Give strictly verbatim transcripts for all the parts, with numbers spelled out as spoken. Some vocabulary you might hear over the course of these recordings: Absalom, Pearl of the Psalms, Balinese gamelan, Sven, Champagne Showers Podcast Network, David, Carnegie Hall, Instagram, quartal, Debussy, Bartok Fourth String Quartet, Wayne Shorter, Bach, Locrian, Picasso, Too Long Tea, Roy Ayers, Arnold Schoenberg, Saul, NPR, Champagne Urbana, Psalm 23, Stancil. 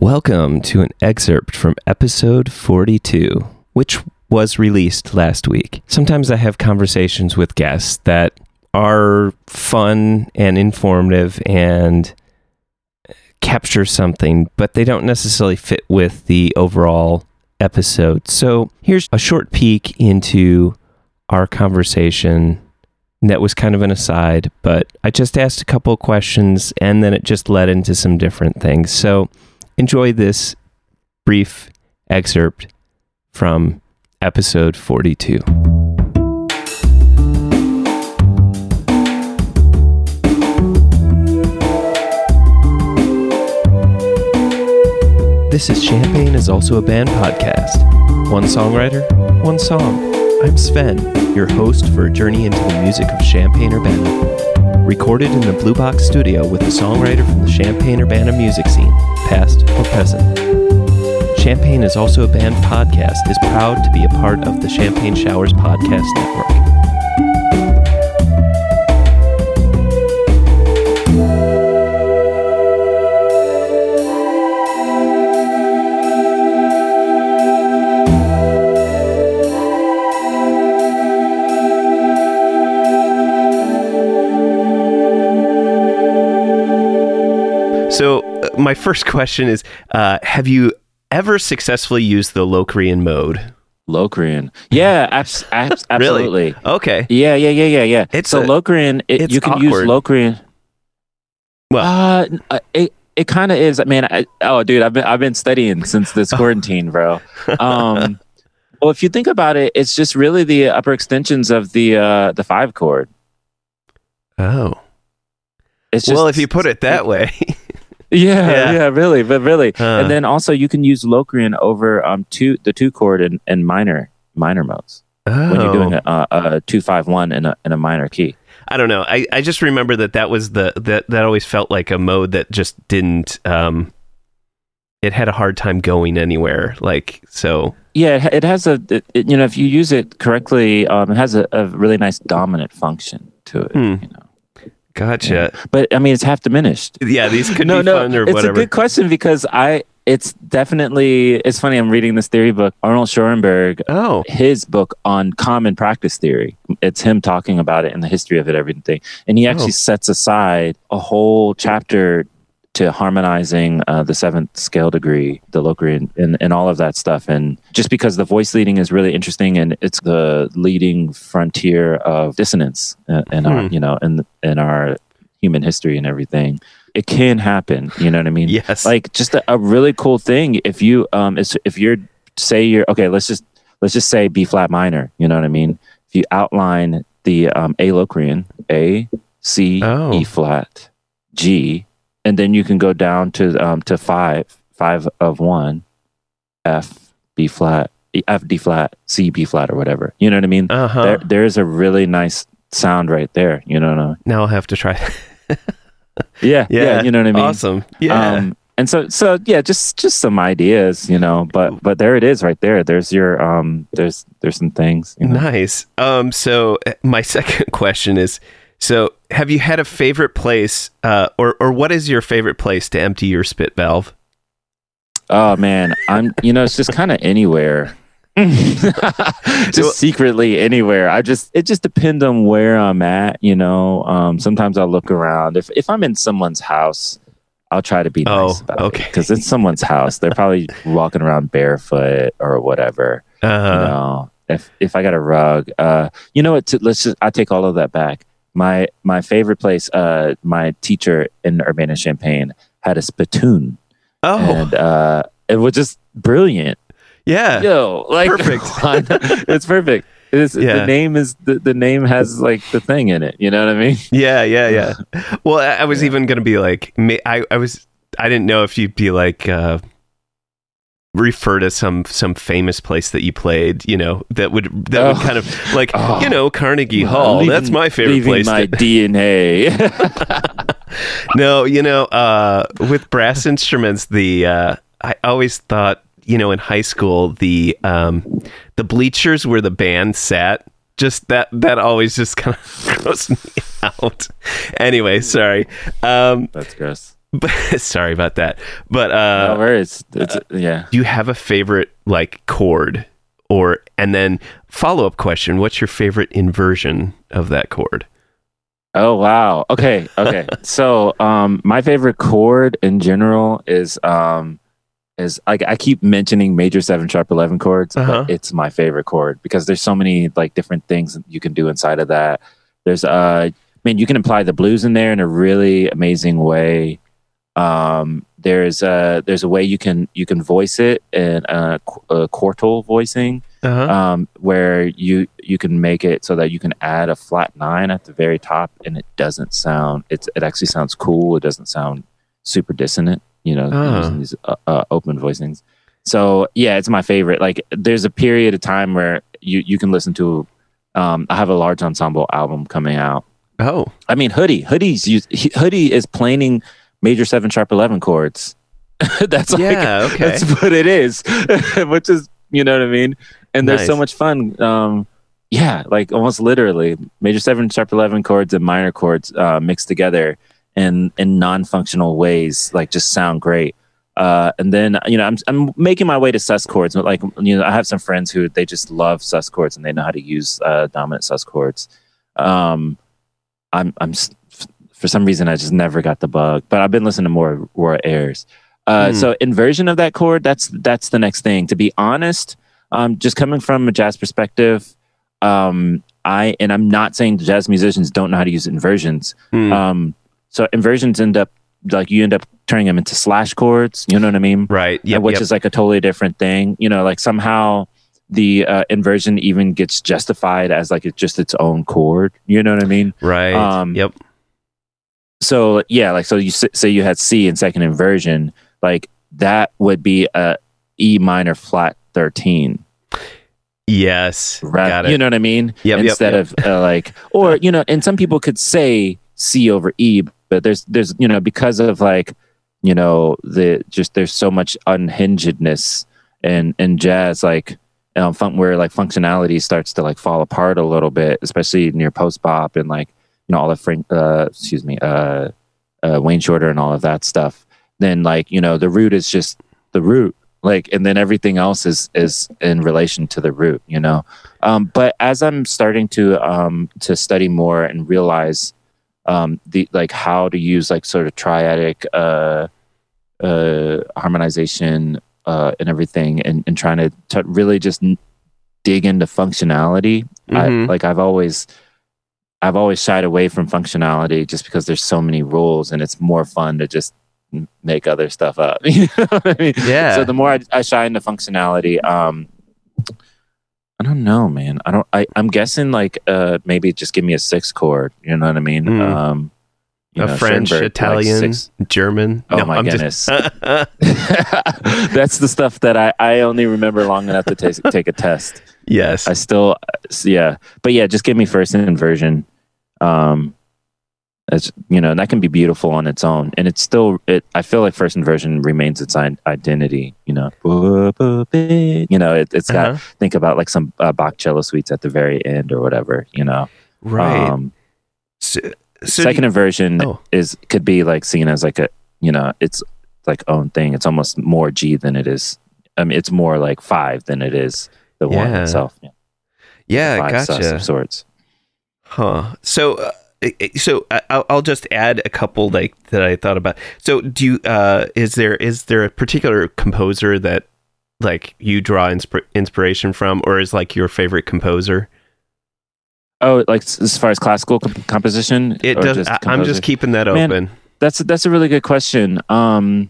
Welcome to an excerpt from episode forty-two, which was released last week. Sometimes I have conversations with guests that are fun and informative and capture something, but they don't necessarily fit with the overall episode. So here's a short peek into our conversation. That was kind of an aside, but I just asked a couple of questions and then it just led into some different things. So enjoy this brief excerpt from episode forty-two. This is Champagne is also a band podcast. One songwriter, one song. I'm Sven, your host for a journey into the music of Champagne Urbana. Recorded in the Blue Box studio with a songwriter from the Champagne Urbana music scene, past or present. Champagne is also a band podcast is proud to be a part of the Champagne Showers Podcast Network. So uh, my first question is, uh, have you ever successfully used the Locrian mode? Locrian. Yeah, abs- abs- absolutely. Really? Okay. Yeah, yeah, yeah, yeah, yeah. It's so a, Locrian, it, it's you can awkward. use Locrian. Well, uh, it it kind of is. I mean, I, oh, dude, I've been, I've been studying since this quarantine, bro. Um, well, if you think about it, it's just really the upper extensions of the uh, the five chord. Oh. It's just, well, if you put it that it, way. Yeah, yeah, yeah, really, but really, huh. And then also you can use Locrian over um two the two chord and, and minor minor modes oh. when you're doing a, a, a two five one in a in a minor key. I don't know. I, I just remember that that was the that that always felt like a mode that just didn't um it had a hard time going anywhere. Like so. Yeah, it has a it, you know if you use it correctly, um it has a, a really nice dominant function to it. Hmm. You know. Gotcha. Yeah. But I mean, it's half diminished. Yeah, these could no, be no, fun or it's whatever. It's a good question because I, it's definitely, it's funny, I'm reading this theory book, Arnold Schoenberg, oh. his book on common practice theory. It's him talking about it and the history of it, everything. And he actually oh. sets aside a whole chapter to harmonizing uh, the seventh scale degree, the Locrian, and, and all of that stuff. And just because the voice leading is really interesting and it's the leading frontier of dissonance in, in hmm. our, you know, in, in our human history and everything, it can happen. You know what I mean? Yes. Like just a, a really cool thing. If you, um, is, if you're say you're, okay, let's just, let's just say B flat minor. You know what I mean? If you outline the um, A Locrian, A, C, oh. E flat, G, and then you can go down to um, to five, five of one, F, B flat, F, D flat, C, B flat, or whatever. You know what I mean? Uh-huh. There, there's a really nice sound right there. You know what I mean? Now I'll have to try. yeah, yeah, yeah. You know what I mean? Awesome. Yeah. Um, and so, so yeah, just, just some ideas, you know. But but there it is, right there. There's your um. There's there's some things. You know? Nice. Um. So my second question is. So, have you had a favorite place, uh, or or what is your favorite place to empty your spit valve? Oh man, I'm you know it's just kind of anywhere, just so, secretly anywhere. I just it just depends on where I'm at, you know. Um, sometimes I'll look around. If if I'm in someone's house, I'll try to be nice oh, about okay. it because it's someone's house. They're probably walking around barefoot or whatever. Uh-huh. You know, if if I got a rug, uh, you know what? T- let's just I take all of that back. My my favorite place, uh, my teacher in Urbana-Champaign had a spittoon. Oh. And uh, it was just brilliant. Yeah. Yo, like, perfect. It's perfect. It's, yeah. The name is the, the name has like the thing in it. You know what I mean? Yeah, yeah, yeah. Well, I, I was yeah. even going to be like, I, I was, I didn't know if you'd be like, uh, refer to some some famous place that you played, you know, that would that oh. would kind of like oh. you know Carnegie Hall. Leaving, that's my favorite place. My to... D N A. No, you know, uh, with brass instruments, the uh, I always thought, you know, in high school, the um, the bleachers where the band sat. Just that that always just kind of grossed me out. Anyway, sorry. Um, that's gross. Sorry about that. But uh, no worries. It's, uh, yeah. Do you have a favorite like chord? Or and then follow-up question, what's your favorite inversion of that chord? Oh wow. Okay. Okay. So um my favorite chord in general is um is like I keep mentioning major seven sharp eleven chords, uh-huh. but it's my favorite chord because there's so many like different things you can do inside of that. There's uh I mean you can apply the blues in there in a really amazing way. Um There's a there's a way you can you can voice it in a, a quartal voicing, uh-huh. um, where you you can make it so that you can add a flat nine at the very top, and it doesn't sound it's it actually sounds cool. It doesn't sound super dissonant, you know, uh-huh. using these uh, uh, open voicings. So yeah, it's my favorite. Like there's a period of time where you you can listen to. Um, I have a large ensemble album coming out. Oh, I mean Hoodie Hoodie's Hoodie is playing major seven sharp eleven chords. That's yeah, like, okay. That's what it is, which is, you know what I mean? And nice. There's so much fun. Um, yeah, like almost literally major seven sharp eleven chords and minor chords uh, mixed together in, in non-functional ways, like just sound great. Uh, and then, you know, I'm I'm making my way to sus chords. But like, you know, I have some friends who they just love sus chords and they know how to use uh, dominant sus chords. Um, I'm, I'm, For some reason, I just never got the bug. But I've been listening to more Roy Ayers. Uh, mm. So inversion of that chord, that's that's the next thing. To be honest, um, just coming from a jazz perspective, um, I and I'm not saying jazz musicians don't know how to use inversions. Mm. Um, so inversions end up, like you end up turning them into slash chords. You know what I mean? Right. Yep, which yep. is like a totally different thing. You know, like somehow the uh, inversion even gets justified as like it's just its own chord. You know what I mean? Right. Um, yep. So yeah, like so you say so you had C in second inversion, like that would be a E minor flat thirteen. Yes, right, got it. You know what I mean? Yep, Instead yep, yep. of uh, like, or you know, and some people could say C over E, but there's there's you know because of like you know the just there's so much unhingedness in in jazz, like um, fun, where like functionality starts to like fall apart a little bit, especially near post bop and like. You know, all of Frank, uh, excuse me, uh, uh, Wayne Shorter and all of that stuff. Then, like you know, the root is just the root, like, and then everything else is is in relation to the root, you know. Um, but as I'm starting to um, to study more and realize um, the like how to use like sort of triadic uh, uh, harmonization uh, and everything, and, and trying to t- really just n- dig into functionality, mm-hmm. I, like I've always. I've always shied away from functionality just because there's so many rules and it's more fun to just make other stuff up. You know what I mean? Yeah. So the more I, I shy into functionality, um, I don't know, man. I don't, I, I'm guessing like, uh, maybe just give me a six chord. You know what I mean? Mm. Um, you a know, French, Schoenberg, Italian, like six, German. Oh no, my I'm goodness. Just... That's the stuff that I, I only remember long enough to t- take a test. Yes. I still, yeah. But yeah, just give me first inversion. Um, as you know, and that can be beautiful on its own, and it's still. It I feel like first inversion remains its identity. You know, you know, it, it's got uh-huh. think about like some uh, Bach cello suites at the very end or whatever. You know, right. Um, so, so second you, inversion oh. is could be like seen as like a you know it's like own thing. It's almost more G than it is. I mean, it's more like five than it is the yeah. one itself. Yeah, yeah five gotcha. Sus of sorts. Huh. So, uh, so I'll, I'll just add a couple like that I thought about. So, do you, uh, is there is there a particular composer that like you draw insp- inspiration from, or is like your favorite composer? Oh, like as far as classical comp- composition, it does. Just I, I'm just keeping that Man, open. That's that's a really good question. Um,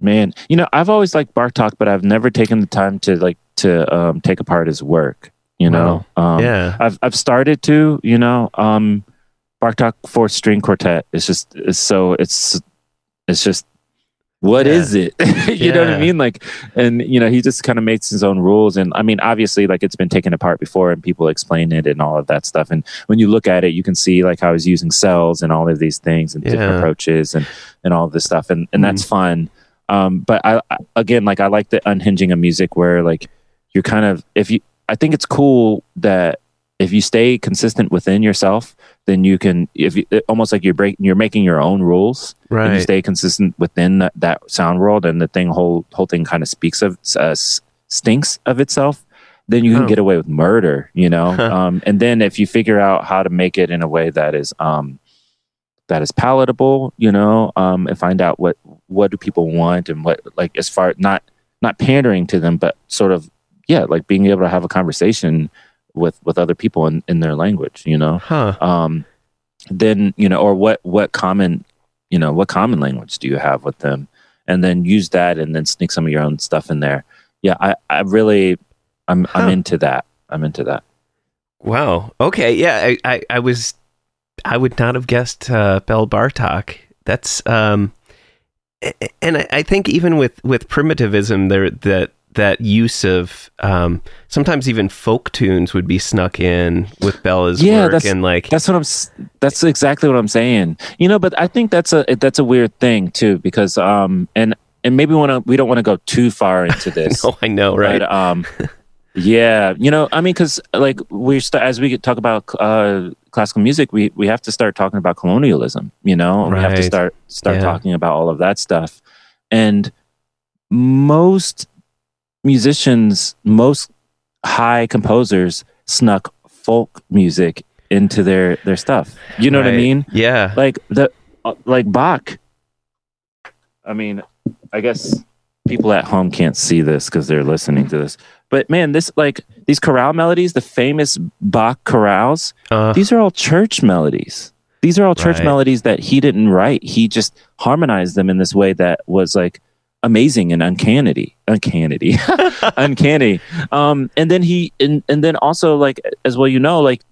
Man, you know, I've always liked Bartok, but I've never taken the time to like to um, take apart his work. You know, wow. um, yeah. I've I've started to, you know, um, Bartok Fourth String Quartet. It's just it's so it's it's just what yeah. is it? you yeah. know what I mean? Like, and you know, he just kind of makes his own rules. And I mean, obviously, like it's been taken apart before, and people explain it and all of that stuff. And when you look at it, you can see like how he's using cells and all of these things and yeah. different approaches and and all of this stuff. And and mm-hmm. that's fun. Um, but I, I again, like I like the unhinging of music where like you're kind of if you. I think it's cool that if you stay consistent within yourself, then you can, if you, almost like you're breaking, you're making your own rules. Right. And you stay consistent within that, that sound world, and the thing whole whole thing kind of speaks of uh, stinks of itself. Then you can oh. get away with murder, you know. um, and then if you figure out how to make it in a way that is um, that is palatable, you know, um, and find out what what do people want and what, like, as far not not pandering to them, but sort of yeah, like being able to have a conversation with with other people in, in their language, you know. Huh. Um, then you know, or what what common you know what common language do you have with them, and then use that, and then sneak some of your own stuff in there. Yeah, I, I really I'm huh. I'm into that. I'm into that. Wow. Okay. Yeah. I, I, I was I would not have guessed uh, Bell Bartok. That's um, and I, I think even with, with primitivism there that. that use of um, sometimes even folk tunes would be snuck in with Bella's yeah, work, and like that's what I'm. That's exactly what I'm saying. You know, but I think that's a that's a weird thing too, because um and and maybe want to we don't want to go too far into this. no, I know, right? But, um, yeah, you know, I mean, because like we st- as we talk about uh, classical music, we we have to start talking about colonialism. You know, right. We have to start start yeah. talking about all of that stuff, and most. musicians, most high composers snuck folk music into their, their stuff. You know right. what I mean? Yeah. Like the like Bach. I mean, I guess people at home can't see this because they're listening to this. But man, this like these chorale melodies, the famous Bach chorales, uh, these are all church melodies. These are all church right. melodies that he didn't write. He just harmonized them in this way that was like amazing and uncanny uncanny uncanny um and then he and, and then also like as well, you know, like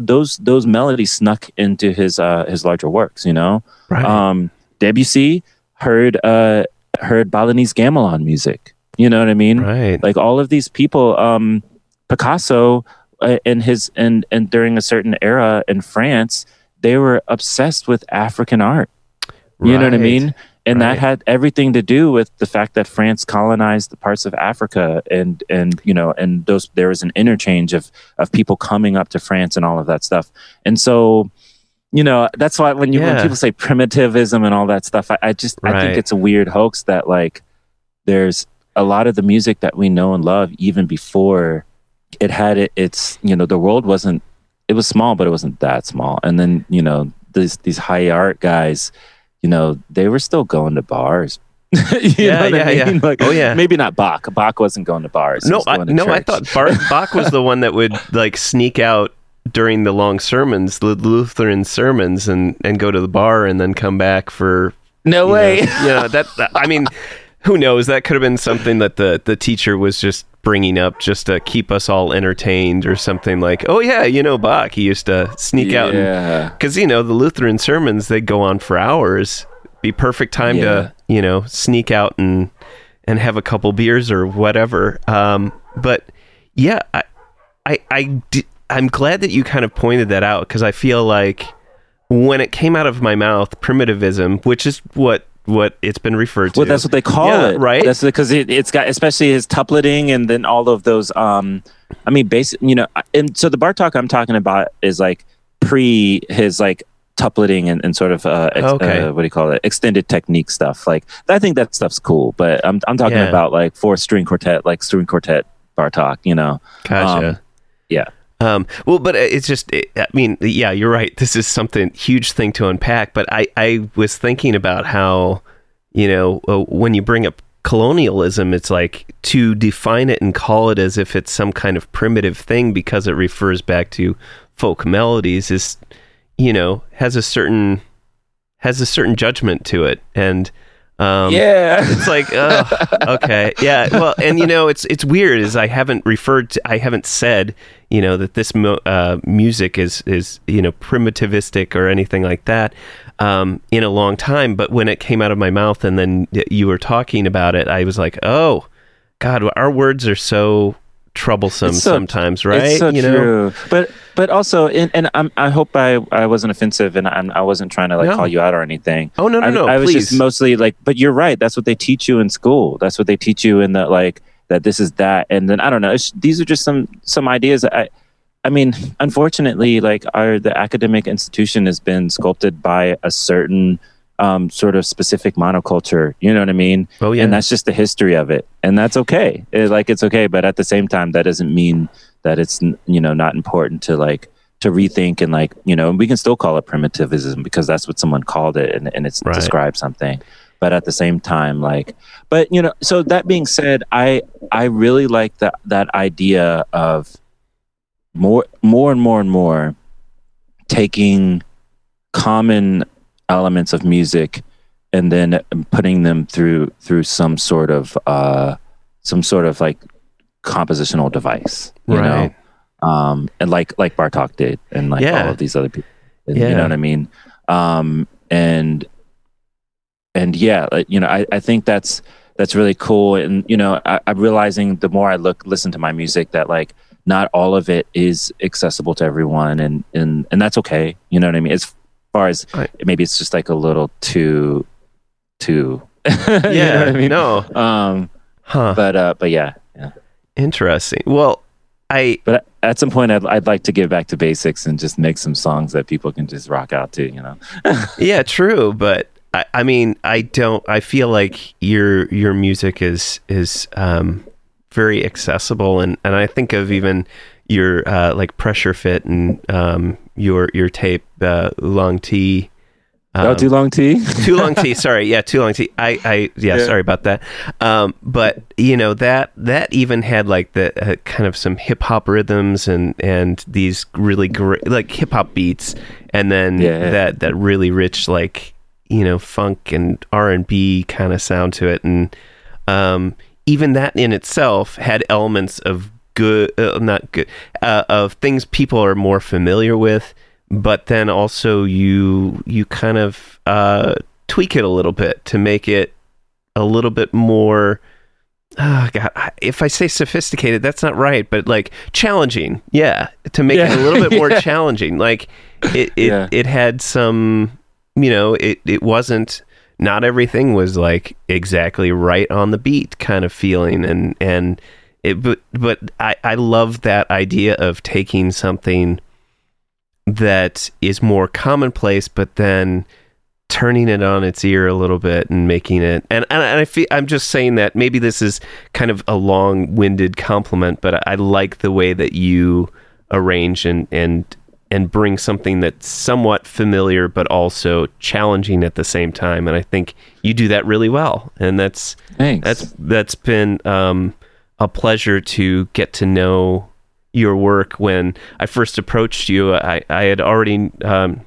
those those melodies snuck into his uh his larger works, you know. Right. um Debussy heard uh heard Balinese gamelan music, you know what I mean? Right. Like all of these people, um Picasso uh, and his and and during a certain era in France, they were obsessed with African art, you right. know what I mean? And right. that had everything to do with the fact that France colonized the parts of Africa, and, and you know, and those there was an interchange of of people coming up to France and all of that stuff. And so, you know, that's why when you yeah. when people say primitivism and all that stuff, I, I just right. I think it's a weird hoax that like there's a lot of the music that we know and love even before it had it. It's you know the world wasn't it was small, but it wasn't that small. And then you know these these high art guys. You know, they were still going to bars. you yeah, know what yeah, I mean? yeah. Like, oh, yeah. Maybe not Bach. Bach wasn't going to bars. No, I, no, I thought Bar- Bach was the one that would like sneak out during the long sermons, the Lutheran sermons, and, and go to the bar and then come back for. No way. Know, you know, that, that. I mean, who knows? That could have been something that the, the teacher was just bringing up just to keep us all entertained or something like, oh, yeah, you know, Bach, he used to sneak yeah. out. And, 'cause, you know, the Lutheran sermons, they go on for hours. Be perfect time yeah. to, you know, sneak out and and have a couple beers or whatever. Um, but, yeah, I, I, I d- I'm glad that you kind of pointed that out, because I feel like when it came out of my mouth, primitivism, which is what what it's been referred to. Well, that's what they call yeah, it, right? That's because it, it's got, especially his tupliting and then all of those, um, I mean, basic, you know, and so the Bartok I'm talking about is like pre his like tupliting and, and sort of, uh, ex, okay. uh, what do you call it? Extended technique stuff. Like, I think that stuff's cool, but I'm, I'm talking yeah. about like fourth string quartet, like string quartet Bartok, you know? Gotcha. Um, yeah. Um, well, but it's just, it, I mean, yeah, you're right. This is something huge thing to unpack, but I, I was thinking about how, you know, uh, when you bring up colonialism, it's like to define it and call it as if it's some kind of primitive thing because it refers back to folk melodies is, you know, has a certain, has a certain judgment to it. And, um, yeah, it's like, oh, okay. Yeah. Well, and you know, it's, it's weird is I haven't referred to, I haven't said, you know, that this, mo- uh, music is, is, you know, primitivistic or anything like that, um, in a long time. But when it came out of my mouth and then you were talking about it, I was like, oh God, our words are so troublesome so, sometimes, right? It's so you true. Know? But, but also, in, and I'm, I hope I, I wasn't offensive and I'm, I wasn't trying to like no. call you out or anything. Oh, no, no, I, no, I, I was just mostly like, but you're right. That's what they teach you in school. That's what they teach you in the, like, that this is that. And then, I don't know, it's, these are just some, some ideas that I, I mean, unfortunately, like our the academic institution has been sculpted by a certain um, sort of specific monoculture. You know what I mean? Oh, yeah. And that's just the history of it, and that's okay. It, like it's okay, but at the same time, that doesn't mean that it's you know not important to like to rethink and like you know we can still call it primitivism because that's what someone called it, and and it's right. describes something. But at the same time, like, but you know, so that being said, I I really like that that idea of more more and more and more taking common elements of music and then putting them through through some sort of uh some sort of like compositional device, you right. know, um and like like Bartok did and like yeah. all of these other people, and, yeah. you know what I mean, um and and yeah, like, you know, I I think that's that's really cool, and you know, I, I'm realizing the more I look listen to my music that like not all of it is accessible to everyone, and, and, and that's okay. You know what I mean? As far as right. maybe it's just like a little too, too. Yeah, you know what I mean? No. Um, huh. But uh, but yeah, yeah. Interesting. Well, I. But at some point, I'd I'd like to get back to basics and just make some songs that people can just rock out to. You know. Yeah, true. But I, I mean, I don't. I feel like your your music is is. Um, very accessible, and and I think of even your uh like Pressure Fit and um your your tape uh Long Tea um, oh, Too Long Tea Too Long Tea sorry yeah Too Long Tea I I yeah, yeah sorry about that um but you know that that even had like the uh, kind of some hip hop rhythms and and these really great like hip hop beats, and then yeah. that that really rich like you know funk and R and B kind of sound to it, and um even that in itself had elements of good, uh, not good, uh, of things people are more familiar with, but then also you you kind of uh, tweak it a little bit to make it a little bit more. Oh God, if I say sophisticated, that's not right, but like challenging, yeah, to make yeah. it a little bit more yeah. challenging. Like it, it, yeah. it had some, you know, it it wasn't. Not everything was like exactly right on the beat kind of feeling, and and it but, but I, I love that idea of taking something that is more commonplace but then turning it on its ear a little bit and making it and, and I feel I'm just saying that maybe this is kind of a long-winded compliment, but I like the way that you arrange and and and bring something that's somewhat familiar, but also challenging at the same time. And I think you do that really well. And that's, Thanks. that's, that's been, um, a pleasure to get to know your work. When I first approached you, I, I had already, um,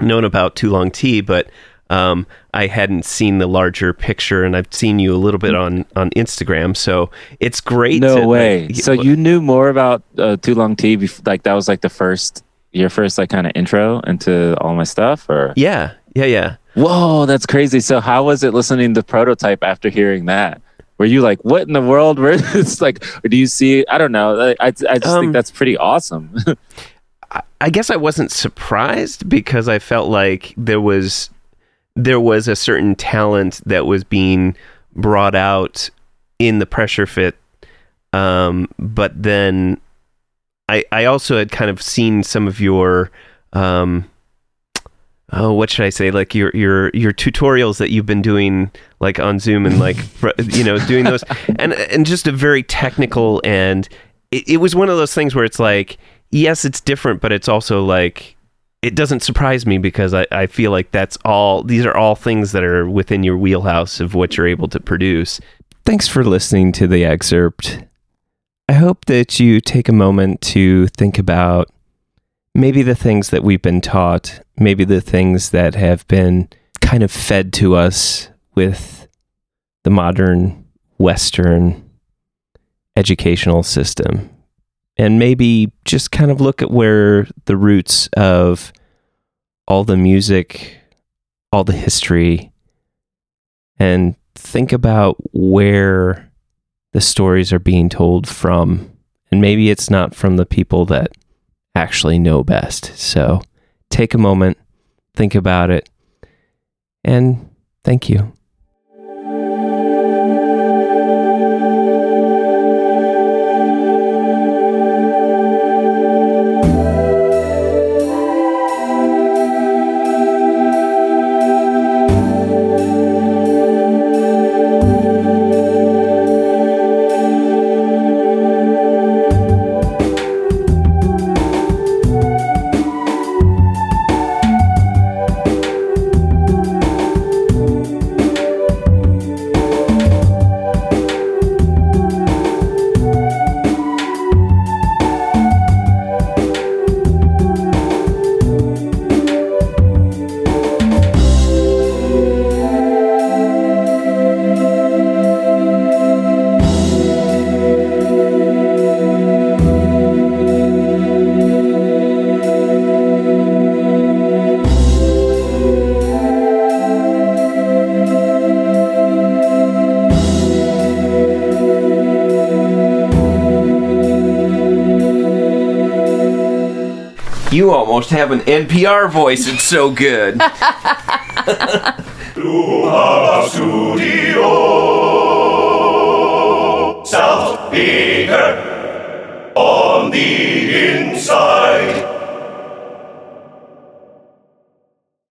known about Too Long Tea, but, um, I hadn't seen the larger picture, and I've seen you a little bit on, on Instagram. So it's great. No to, way. Like, so you, you knew more about uh, Too Long Tea before, like that was like the first, your first like kind of intro into all my stuff, or yeah yeah yeah whoa, that's crazy. So how was it listening to Prototype after hearing that? Were you like, what in the world? Where it's like, or do you see, I don't know, i, I just um, think that's pretty awesome. I, I guess I wasn't surprised because I felt like there was there was a certain talent that was being brought out in the Pressure Fit, um but then I, I also had kind of seen some of your, um, oh, what should I say? Like your, your, your tutorials that you've been doing like on Zoom and like, you know, doing those and, and just a very technical, and it, it was one of those things where it's like, yes, it's different, but it's also like, it doesn't surprise me because I, I feel like that's all, these are all things that are within your wheelhouse of what you're able to produce. Thanks for listening to the excerpt. I hope that you take a moment to think about maybe the things that we've been taught, maybe the things that have been kind of fed to us with the modern Western educational system. And maybe just kind of look at where the roots of all the music, all the history, and think about where the stories are being told from, and maybe it's not from the people that actually know best. So take a moment, think about it, and thank you. You almost have an N P R voice. It's so good. Duhava Studio, South Baker, on the inside.